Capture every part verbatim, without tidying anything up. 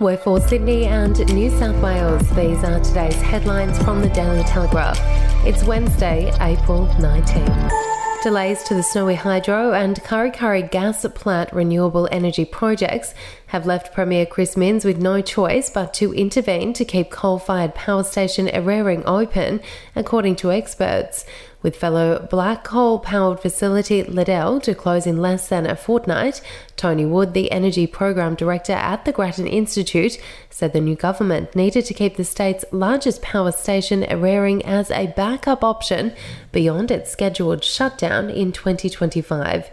We're for Sydney and New South Wales. These are today's headlines from the Daily Telegraph. It's Wednesday, April nineteenth. Delays to the Snowy Hydro and Kurri Kurri Gas Plant renewable energy projects have left Premier Chris Minns with no choice but to intervene to keep coal-fired power station Eraring open, according to experts. With fellow black coal-powered facility Liddell to close in less than a fortnight, Tony Wood, the Energy Program Director at the Grattan Institute, said the new government needed to keep the state's largest power station Eraring as a backup option beyond its scheduled shutdown in twenty twenty-five.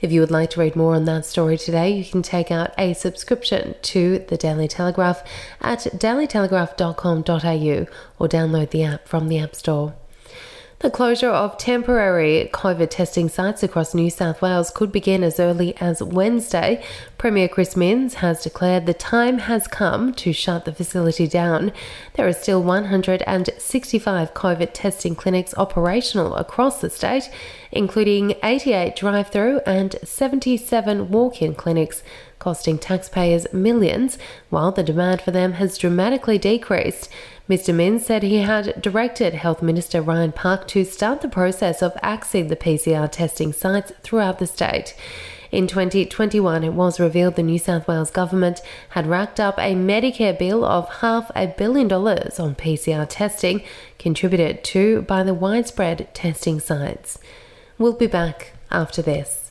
If you would like to read more on that story today, you can take out a subscription to the Daily Telegraph at daily telegraph dot com dot a u or download the app from the App Store. The closure of temporary COVID testing sites across New South Wales could begin as early as Wednesday. Premier Chris Minns has declared the time has come to shut the facility down. There are still one hundred sixty-five COVID testing clinics operational across the state, including eighty-eight drive-through and seventy-seven walk-in clinics, costing taxpayers millions, while the demand for them has dramatically decreased. Mr Minns said he had directed Health Minister Ryan Park to start the process of axing the P C R testing sites throughout the state. In twenty twenty-one, it was revealed the New South Wales government had racked up a Medicare bill of half a billion dollars on P C R testing, contributed to by the widespread testing sites. We'll be back after this.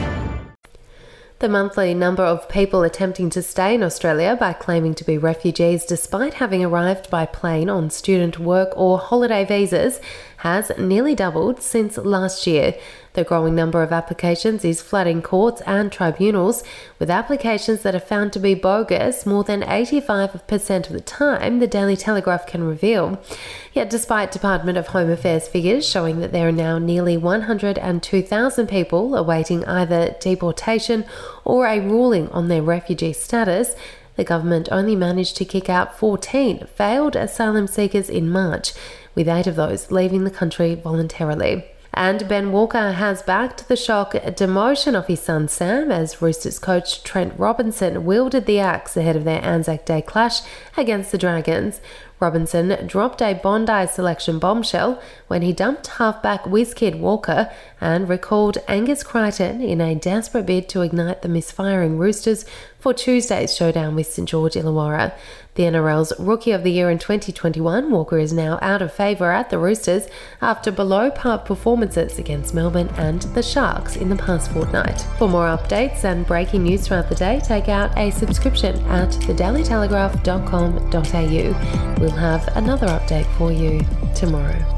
The monthly number of people attempting to stay in Australia by claiming to be refugees despite having arrived by plane on student work or holiday visas has nearly doubled since last year. The growing number of applications is flooding courts and tribunals, with applications that are found to be bogus more than eighty-five percent of the time, the Daily Telegraph can reveal. Yet despite Department of Home Affairs figures showing that there are now nearly one hundred two thousand people awaiting either deportation or a ruling on their refugee status, the government only managed to kick out fourteen failed asylum seekers in March, with eight of those leaving the country voluntarily. And Ben Walker has backed the shock demotion of his son Sam as Roosters coach Trent Robinson wielded the axe ahead of their Anzac Day clash against the Dragons. Robinson dropped a Bondi selection bombshell when he dumped halfback Whizkid Walker and recalled Angus Crichton in a desperate bid to ignite the misfiring Roosters for Tuesday's showdown with St George Illawarra. The N R L's Rookie of the Year in twenty twenty-one, Walker is now out of favour at the Roosters after below-par performances against Melbourne and the Sharks in the past fortnight. For more updates and breaking news throughout the day, take out a subscription at the daily telegraph dot com dot a u. We'll have another update for you tomorrow.